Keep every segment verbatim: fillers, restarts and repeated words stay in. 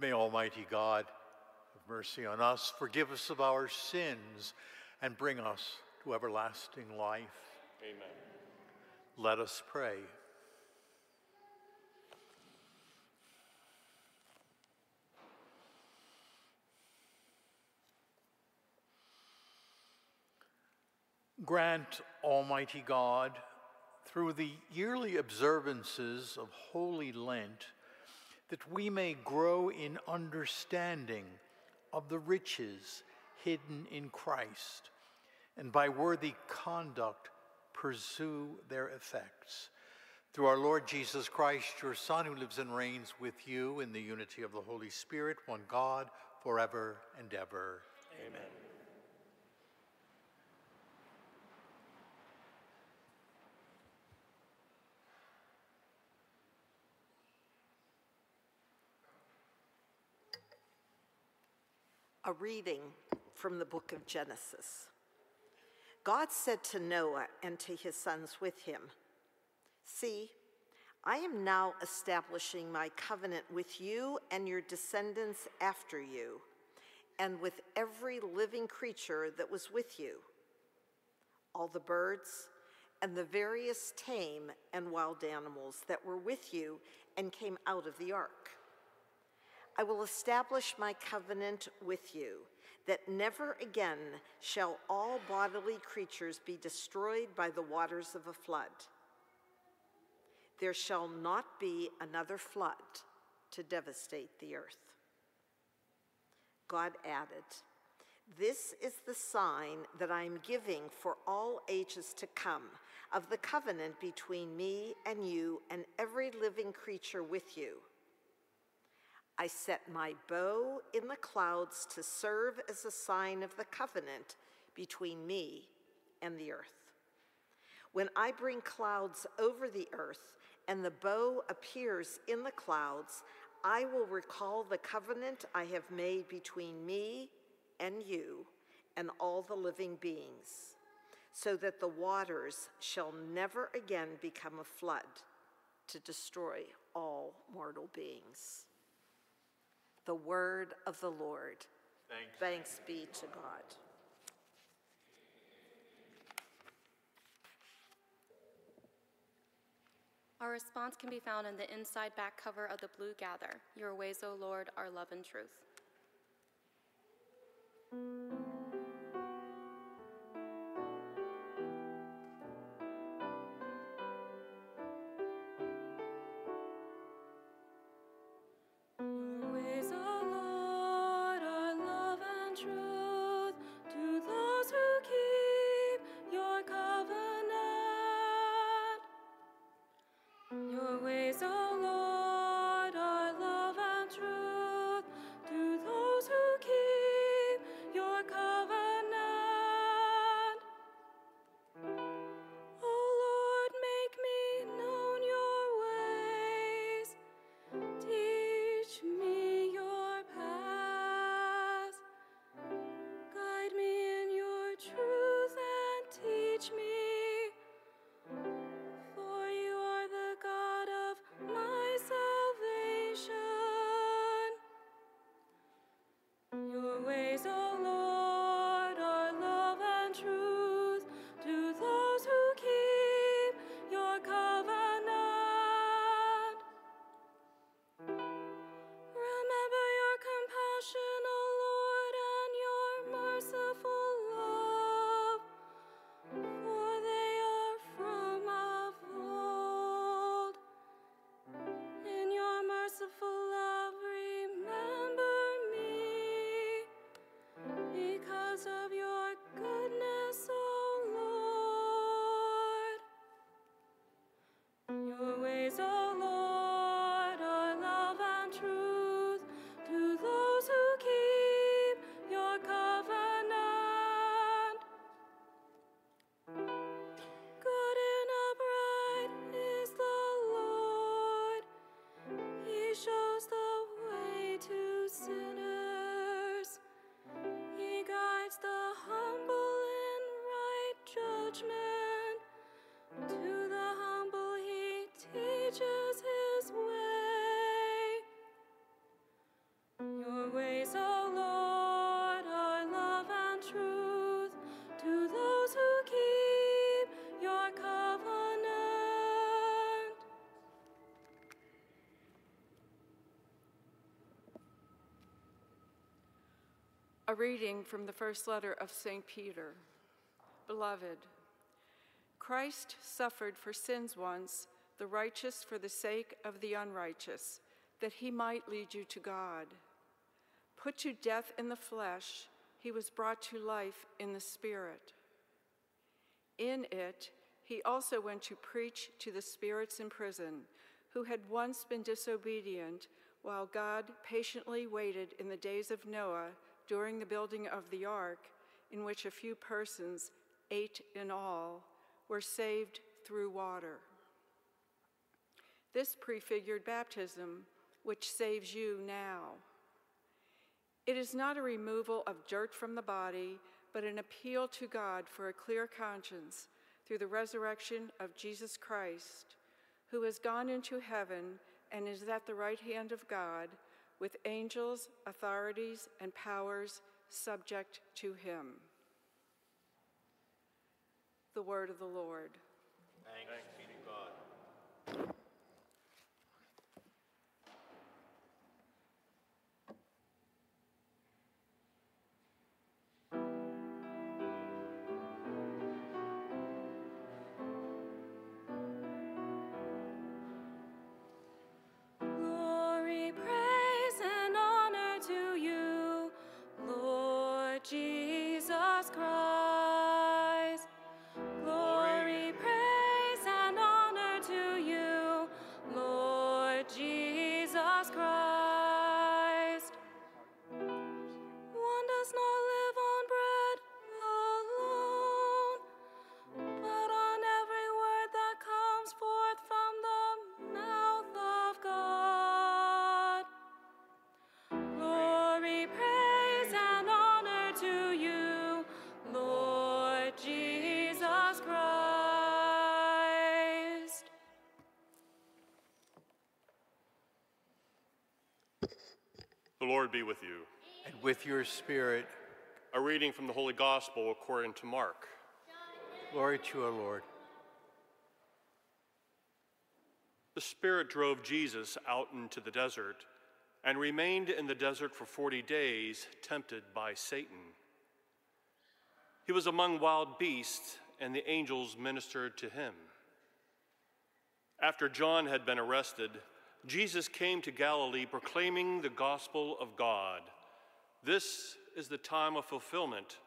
May Almighty God have mercy on us, forgive us of our sins, and bring us to everlasting life. Amen. Let us pray. Grant, Almighty God, through the yearly observances of Holy Lent, that we may grow in understanding of the riches hidden in Christ, and by worthy conduct pursue their effects. Through our Lord Jesus Christ, your Son, who lives and reigns with you in the unity of the Holy Spirit, one God, forever and ever. Amen. Amen. A reading from the book of Genesis. God said to Noah and to his sons with him, "See, I am now establishing my covenant with you and your descendants after you, and with every living creature that was with you, all the birds and the various tame and wild animals that were with you and came out of the ark. I will establish my covenant with you, that never again shall all bodily creatures be destroyed by the waters of a flood. There shall not be another flood to devastate the earth." God added, "This is the sign that I am giving for all ages to come of the covenant between me and you and every living creature with you. I set my bow in the clouds to serve as a sign of the covenant between me and the earth. When I bring clouds over the earth and the bow appears in the clouds, I will recall the covenant I have made between me and you and all the living beings, so that the waters shall never again become a flood to destroy all mortal beings." The word of the Lord. Thanks, Thanks be to God. Our response can be found in the inside back cover of the Blue Gather. Your ways, O Lord, are love and truth. A reading from the first letter of Saint Peter. Beloved, Christ suffered for sins once, the righteous for the sake of the unrighteous, that he might lead you to God. Put to death in the flesh, he was brought to life in the Spirit. In it, he also went to preach to the spirits in prison, who had once been disobedient, while God patiently waited in the days of Noah during the building of the ark, in which a few persons, eight in all, were saved through water. This prefigured baptism, which saves you now. It is not a removal of dirt from the body, but an appeal to God for a clear conscience through the resurrection of Jesus Christ, who has gone into heaven and is at the right hand of God, with angels, authorities, and powers subject to him. The word of the Lord. Thanks, Thanks be to God. Lord be with you. And with your spirit. A reading from the Holy Gospel according to Mark. Glory to our Lord. The Spirit drove Jesus out into the desert and remained in the desert for forty days, tempted by Satan. He was among wild beasts, and the angels ministered to him. After John had been arrested, Jesus came to Galilee proclaiming the gospel of God. This is the time of fulfillment.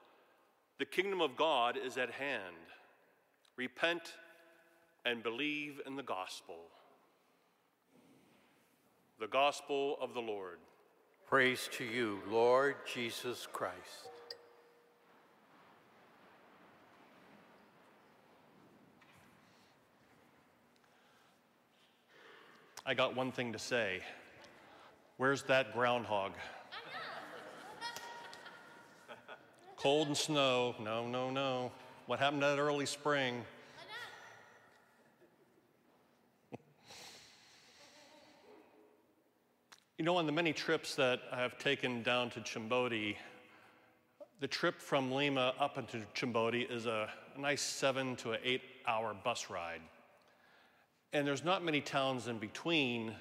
The kingdom of God is at hand. Repent and believe in the gospel. The gospel of the Lord. Praise to you, Lord Jesus Christ. I got one thing to say. Where's that groundhog? Cold and snow. No, no, no. What happened to that early spring? You know, on the many trips that I have taken down to Chimbote, the trip from Lima up into Chimbote is a nice seven to an eight hour bus ride. And there's not many towns in between,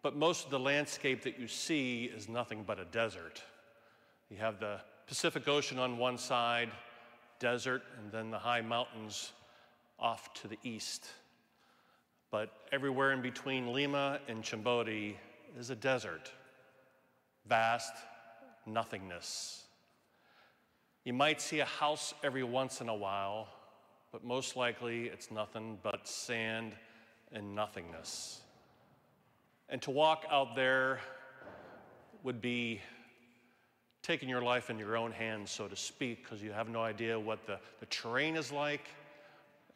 but most of the landscape that you see is nothing but a desert. You have the Pacific Ocean on one side, desert, and then the high mountains off to the east. But everywhere in between Lima and Chimbote is a desert, vast nothingness. You might see a house every once in a while, but most likely it's nothing but sand and nothingness. And to walk out there would be taking your life in your own hands, so to speak, because you have no idea what the, the terrain is like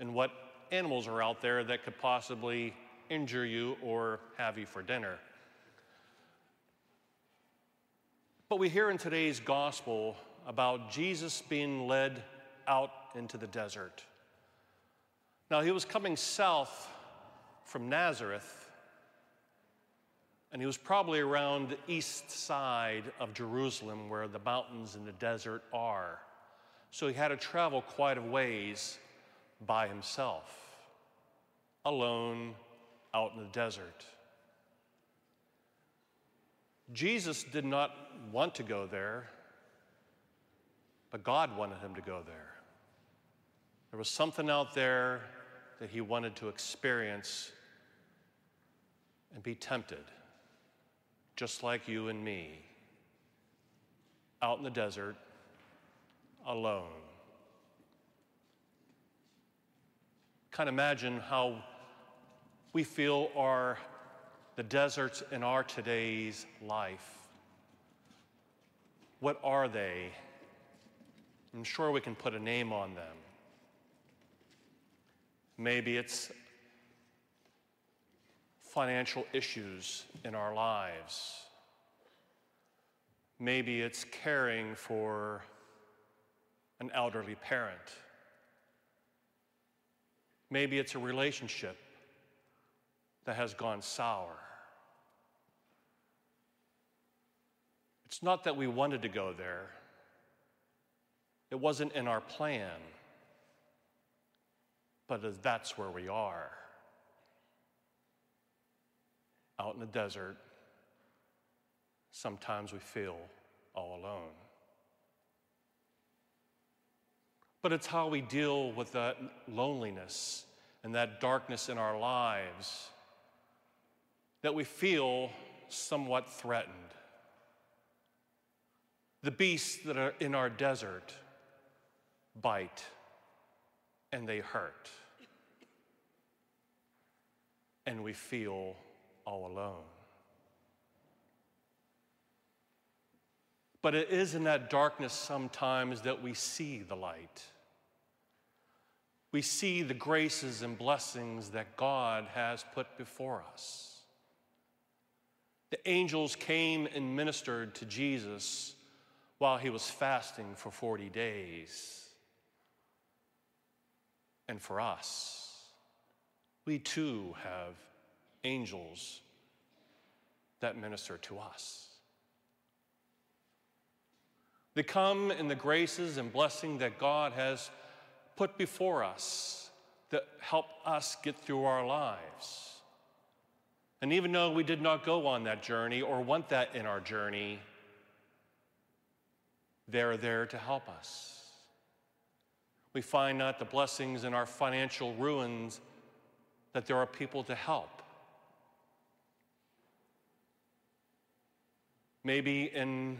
and what animals are out there that could possibly injure you or have you for dinner. But we hear in today's gospel about Jesus being led out into the desert. Now, he was coming south from Nazareth, And he was probably around the east side of Jerusalem where the mountains and the desert are. So he had to travel quite a ways by himself, alone, out in the desert. Jesus did not want to go there, but God wanted him to go there. There was something out there that he wanted to experience and be tempted, just like you and me, out in the desert, alone. Can't imagine how we feel our the deserts in our today's life. What are they? I'm sure we can put a name on them. Maybe it's financial issues in our lives. Maybe it's caring for an elderly parent. Maybe it's a relationship that has gone sour. It's not that we wanted to go there. It wasn't in our plan, but that's where we are, out in the desert. Sometimes we feel all alone. But it's how we deal with that loneliness and that darkness in our lives that we feel somewhat threatened. The beasts that are in our desert bite, and they hurt, and we feel all alone. But it is in that darkness sometimes that we see the light. We see the graces and blessings that God has put before us. The angels came and ministered to Jesus while he was fasting for forty days. And for us, we too have angels that minister to us. They come in the graces and blessing that God has put before us that help us get through our lives. And even though we did not go on that journey or want that in our journey, they're there to help us. We find not the blessings in our financial ruins that there are people to help. Maybe in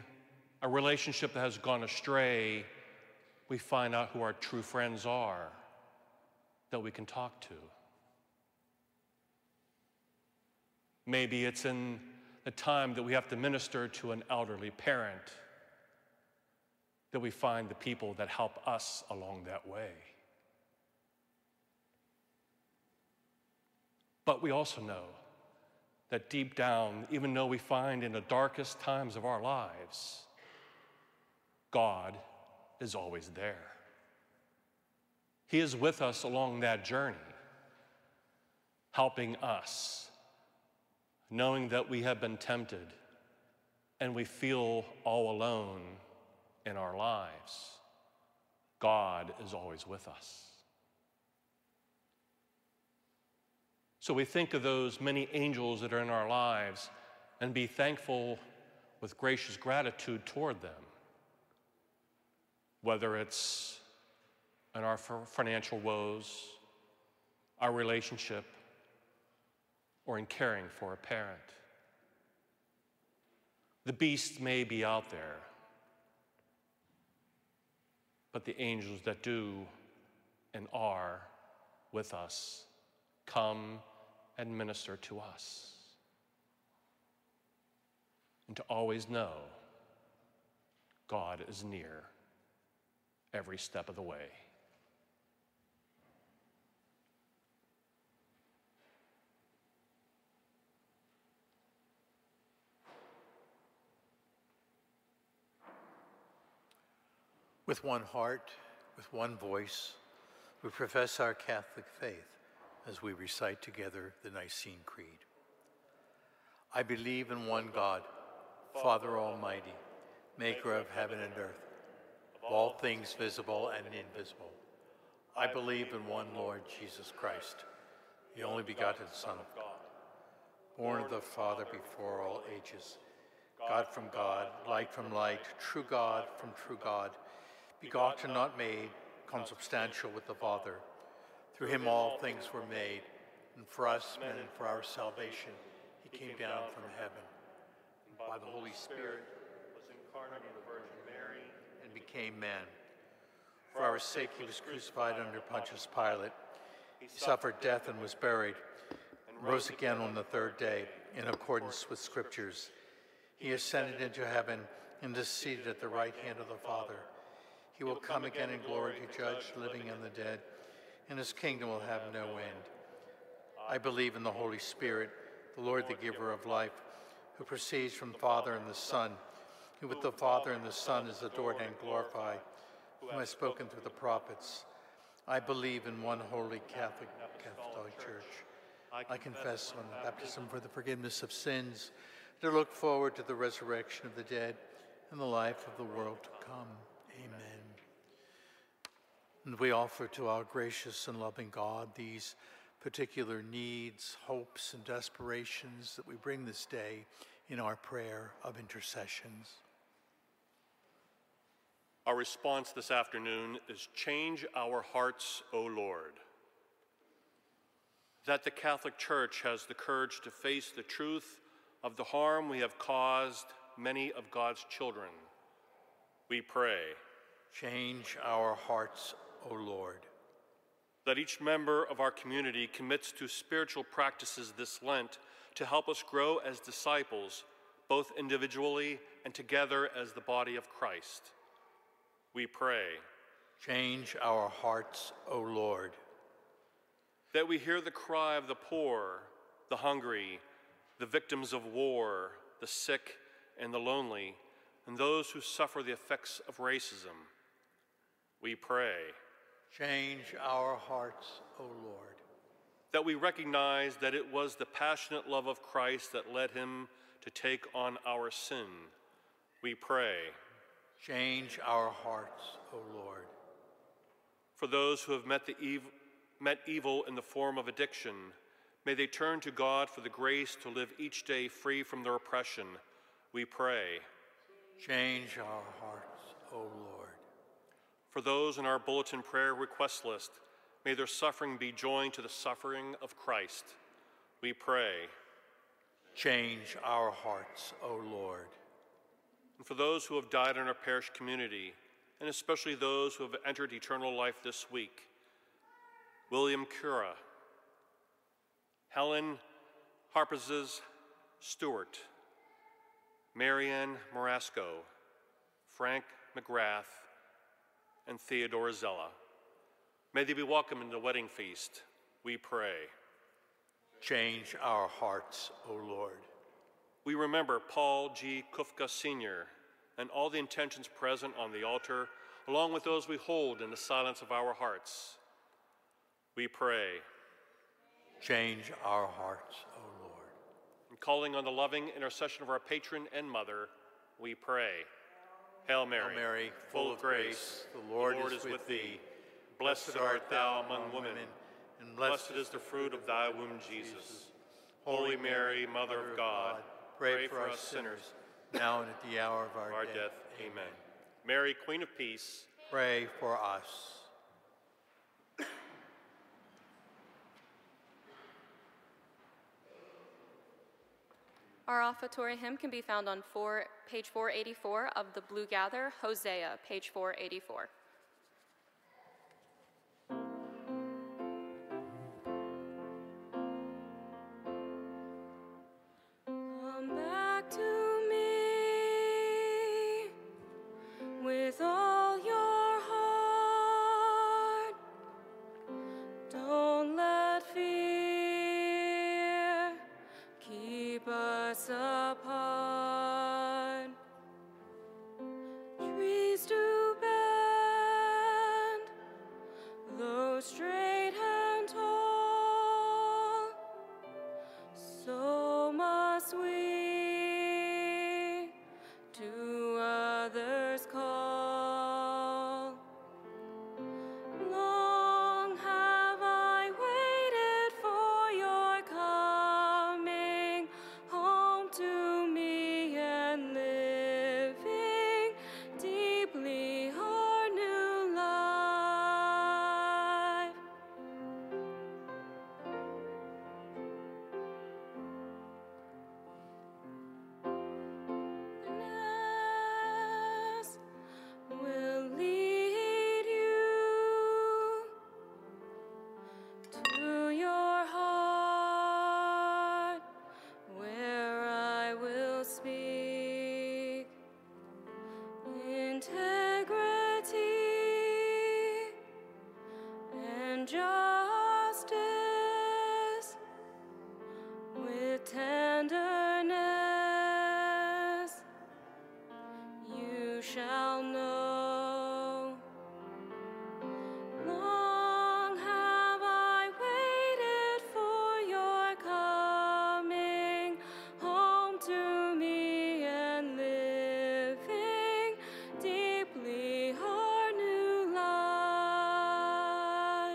a relationship that has gone astray, we find out who our true friends are that we can talk to. Maybe it's in the time that we have to minister to an elderly parent that we find the people that help us along that way. But we also know that deep down, even though we find in the darkest times of our lives, God is always there. He is with us along that journey, helping us, knowing that we have been tempted and we feel all alone in our lives. God is always with us. So we think of those many angels that are in our lives and be thankful with gracious gratitude toward them, whether it's in our financial woes, our relationship, or in caring for a parent. The beast may be out there, but the angels that do and are with us come and minister to us. And to always know God is near every step of the way. With one heart, with one voice, we profess our Catholic faith as we recite together the Nicene Creed. I believe in one God, Father Almighty, maker of heaven and earth, of all things visible and invisible. I believe in one Lord Jesus Christ, the only begotten Son of God, born of the Father before all ages, God from God, light from light, true God from true God, begotten, not made, consubstantial with the Father. Through him all things were made, and for us men and for our salvation he came down from heaven. And by the Holy Spirit was incarnate of the Virgin Mary and became man. For our sake he was crucified under Pontius Pilate. He suffered death and was buried, and rose again on the third day in accordance with Scriptures. He ascended into heaven and is seated at the right hand of the Father. He will come again in glory to judge the living and the dead, and his kingdom will have no end. I believe in the Holy Spirit, the Lord, the giver of life, who proceeds from the Father and the Son, who with the Father and the Son is adored and glorified, whom has spoken through the prophets. I believe in one holy Catholic, Catholic Church. I confess on baptism for the forgiveness of sins, to look forward to the resurrection of the dead and the life of the world to come. Amen. And we offer to our gracious and loving God these particular needs, hopes, and aspirations that we bring this day in our prayer of intercessions. Our response this afternoon is, change our hearts, O Lord. That the Catholic Church has the courage to face the truth of the harm we have caused many of God's children, we pray. Change our hearts, O Lord. That each member of our community commits to spiritual practices this Lent to help us grow as disciples, both individually and together as the body of Christ, we pray. Change our hearts, O Lord. That we hear the cry of the poor, the hungry, the victims of war, the sick and the lonely, and those who suffer the effects of racism, we pray. Change our hearts, O Lord. That we recognize that it was the passionate love of Christ that led him to take on our sin, we pray. Change our hearts, O Lord. For those who have met, the ev met evil in the form of addiction, may they turn to God for the grace to live each day free from their oppression, we pray. Change our hearts, O Lord. For those in our bulletin prayer request list, may their suffering be joined to the suffering of Christ, we pray. Change our hearts, O Lord. And for those who have died in our parish community, and especially those who have entered eternal life this week, William Cura, Helen Harpazes Stewart, Marianne Morasco, Frank McGrath, and Theodore Zella. May they be welcome in the wedding feast, we pray. Change our hearts, O Lord. We remember Paul G. Kufka Senior and all the intentions present on the altar, along with those we hold in the silence of our hearts, we pray. Change our hearts, O Lord. And calling on the loving intercession of our patron and mother, we pray. Hail Mary, Hail Mary full of grace, the Lord, the Lord is, is with thee. Blessed art thou among women, and blessed is the fruit of thy womb, Jesus. Holy Mary, Mother of God, pray for us sinners, now and at the hour of our death. Amen. Mary, Queen of Peace, pray for us. Our offertory hymn can be found on four, page four eighty-four of the Blue Gather, Hosea, page four eighty-four. Sweet. justice with tenderness. You shall know. Long have I waited for your coming home to me and living deeply our new life.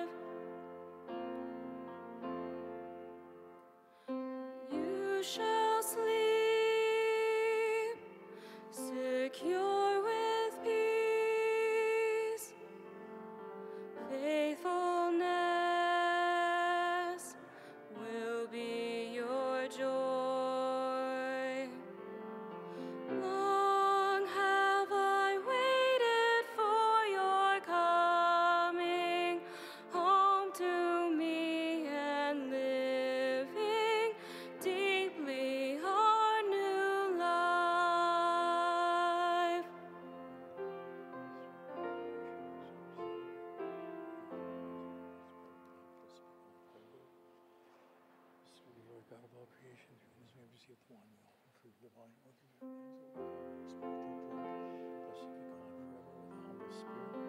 You shall sleep secure. Faithfulness will be your joy. Long have I waited for your coming home to me and living deeply our new life. God of all creation, through his name receive one will, and through divine order, things of God, blessed be God forever with the humble spirit of God.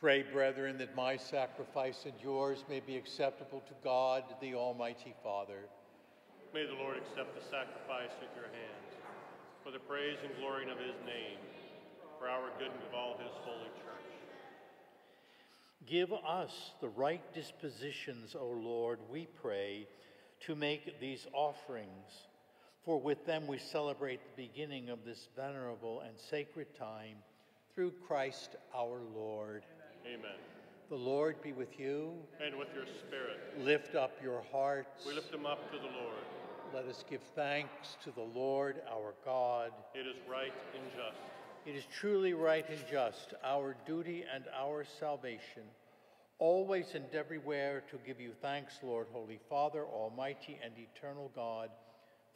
Pray, brethren, that my sacrifice and yours may be acceptable to God, the Almighty Father. May the Lord accept the sacrifice at your hands for the praise and glory of his name, for our good and of all his holy church. Give us the right dispositions, O Lord, we pray, to make these offerings, for with them we celebrate the beginning of this venerable and sacred time through Christ our Lord. Amen. The Lord be with you. And with your spirit. Lift up your hearts. We lift them up to the Lord. Let us give thanks to the Lord our God. It is right and just. It is truly right and just, our duty and our salvation, always and everywhere to give you thanks, Lord, Holy Father, Almighty and eternal God,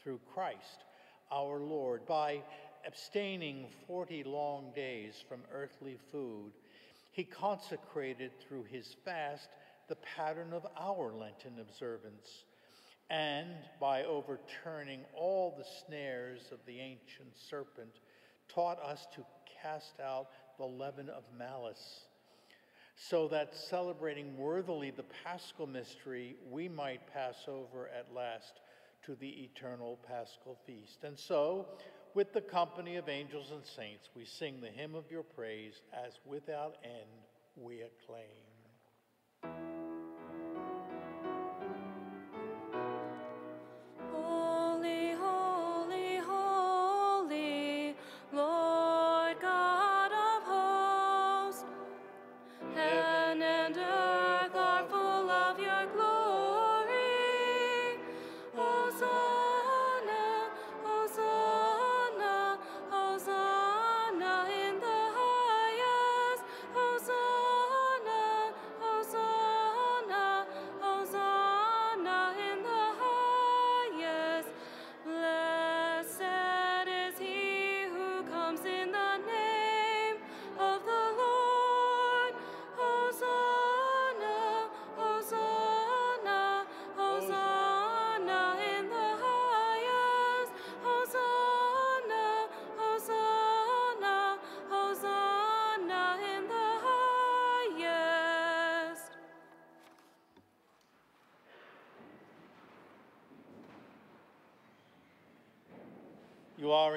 through Christ our Lord, by abstaining forty long days from earthly food, he consecrated through his fast the pattern of our Lenten observance, and by overturning all the snares of the ancient serpent, taught us to cast out the leaven of malice, so that celebrating worthily the Paschal mystery, we might pass over at last to the eternal Paschal feast. And so, with the company of angels and saints, we sing the hymn of your praise as without end we acclaim. Hosanna You are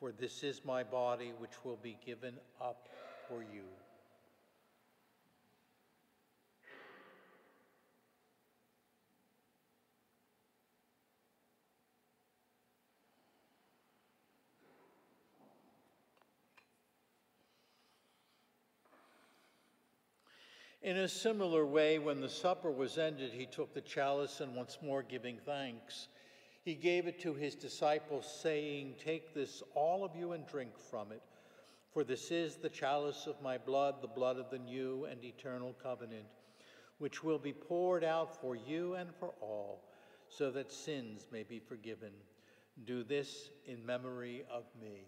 for this is my body, which will be given up for you." In a similar way, when the supper was ended, he took the chalice and, once more giving thanks, he gave it to his disciples, saying, "Take this, all of you, and drink from it, for this is the chalice of my blood, the blood of the new and eternal covenant, which will be poured out for you and for all, so that sins may be forgiven. Do this in memory of me."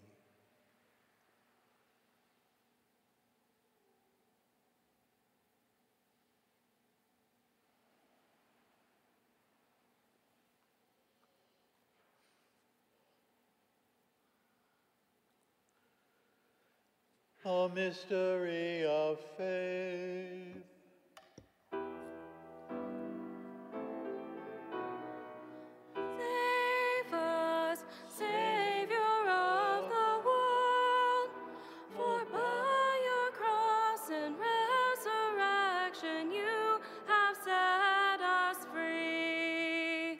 O mystery of faith. Save us, Savior of the world, for by your cross and resurrection you have set us free.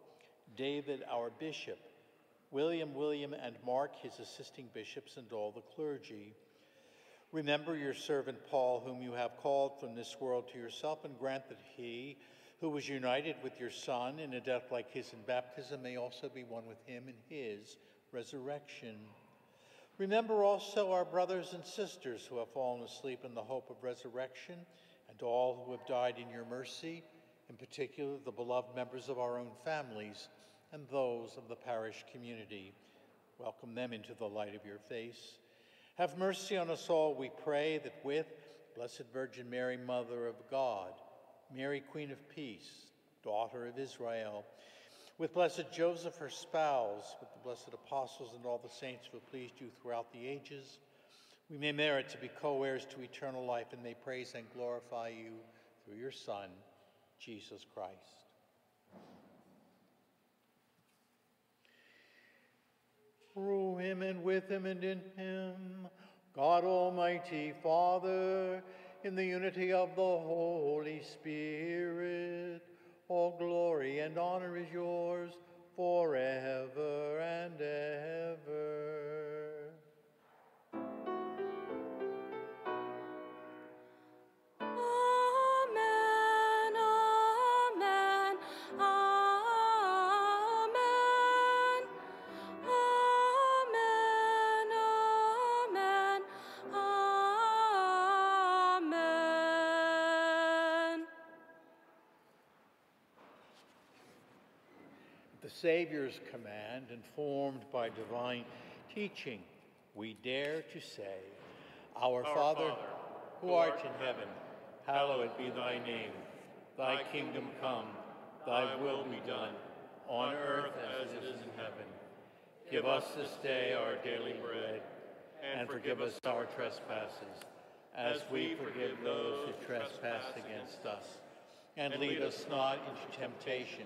David, our bishop, William, William, and Mark, his assisting bishops, and all the clergy. Remember your servant Paul, whom you have called from this world to yourself, and grant that he, who was united with your Son in a death like his in baptism, may also be one with him in his resurrection. Remember also our brothers and sisters who have fallen asleep in the hope of resurrection, and all who have died in your mercy, in particular the beloved members of our own families and those of the parish community. Welcome them into the light of your face. Have mercy on us all, we pray, that with Blessed Virgin Mary, Mother of God, Mary, Queen of Peace, Daughter of Israel, with Blessed Joseph, her spouse, with the blessed apostles and all the saints who have pleased you throughout the ages, we may merit to be co-heirs to eternal life, and may praise and glorify you through your Son, Jesus Christ. Through him, and with him, and in him, God Almighty Father, in the unity of the Holy Spirit, all glory and honor is yours forever and ever. Savior's command, informed by divine teaching, we dare to say, Our, Our Father, Father, who art, art in heaven, hallowed be thy name. Thy kingdom come, thy will be done, on earth as it is in heaven. Give us this day our daily bread, and forgive us our trespasses, as we forgive those who trespass against us. And lead us not into temptation,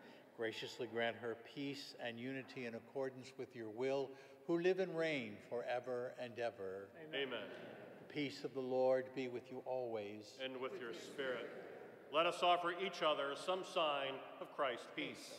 graciously grant her peace and unity in accordance with your will, who live and reign forever and ever. Amen. Amen. The peace of the Lord be with you always. And with your spirit. Let us offer each other some sign of Christ's peace.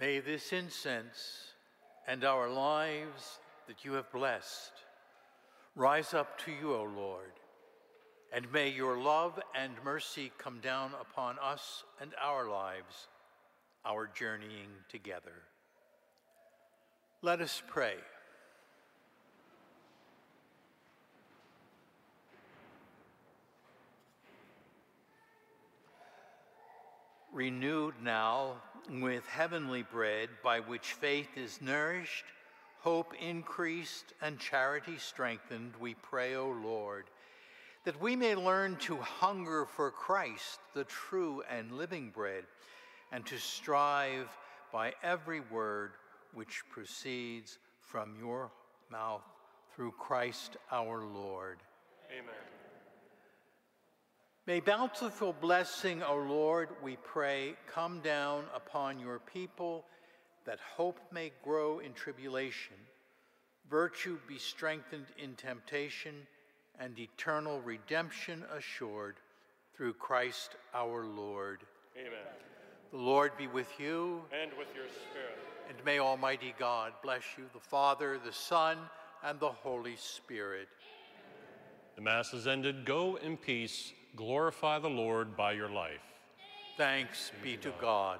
May this incense and our lives that you have blessed rise up to you, O Lord, and may your love and mercy come down upon us and our lives, our journeying together. Let us pray. Renewed now with heavenly bread, by which faith is nourished, hope increased, and charity strengthened, we pray, O Lord, that we may learn to hunger for Christ, the true and living bread, and to strive by every word which proceeds from your mouth through Christ our Lord. Amen. May bountiful blessing, O Lord, we pray, come down upon your people, that hope may grow in tribulation, virtue be strengthened in temptation, and eternal redemption assured, through Christ our Lord. Amen. The Lord be with you. And with your spirit. And may Almighty God bless you, the Father, the Son, and the Holy Spirit. The Mass is ended. Go in peace. Glorify the Lord by your life. Thanks be to God.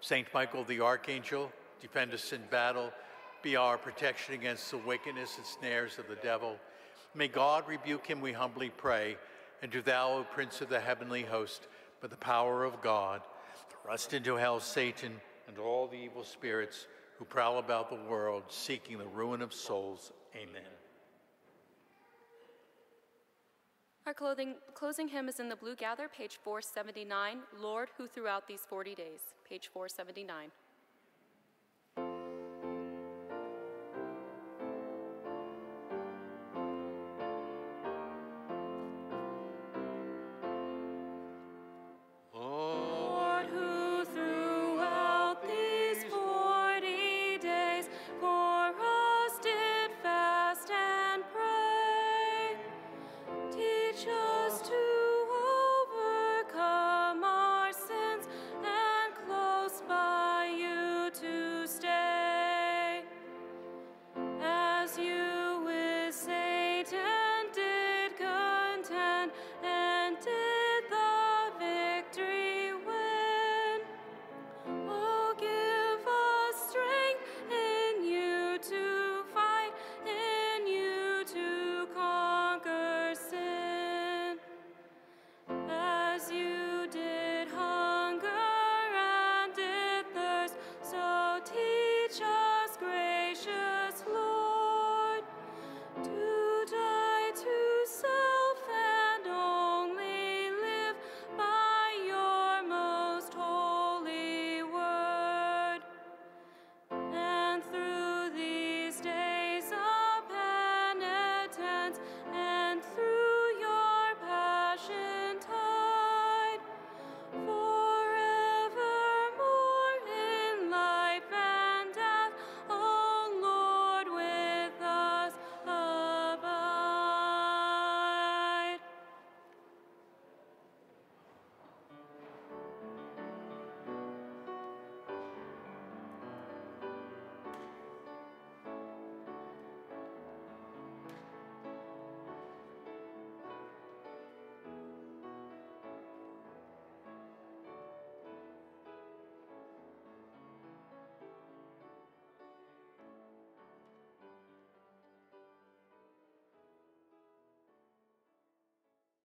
Saint Michael the Archangel, defend us in battle. Be our protection against the wickedness and snares of the devil. May God rebuke him, we humbly pray. And do thou, O Prince of the heavenly host, by the power of God, thrust into hell Satan and all the evil spirits who prowl about the world, seeking the ruin of souls. Amen. Our clothing, closing hymn is in the Blue Gather, page four seventy-nine, Lord, who throughout these forty days, page four seventy-nine.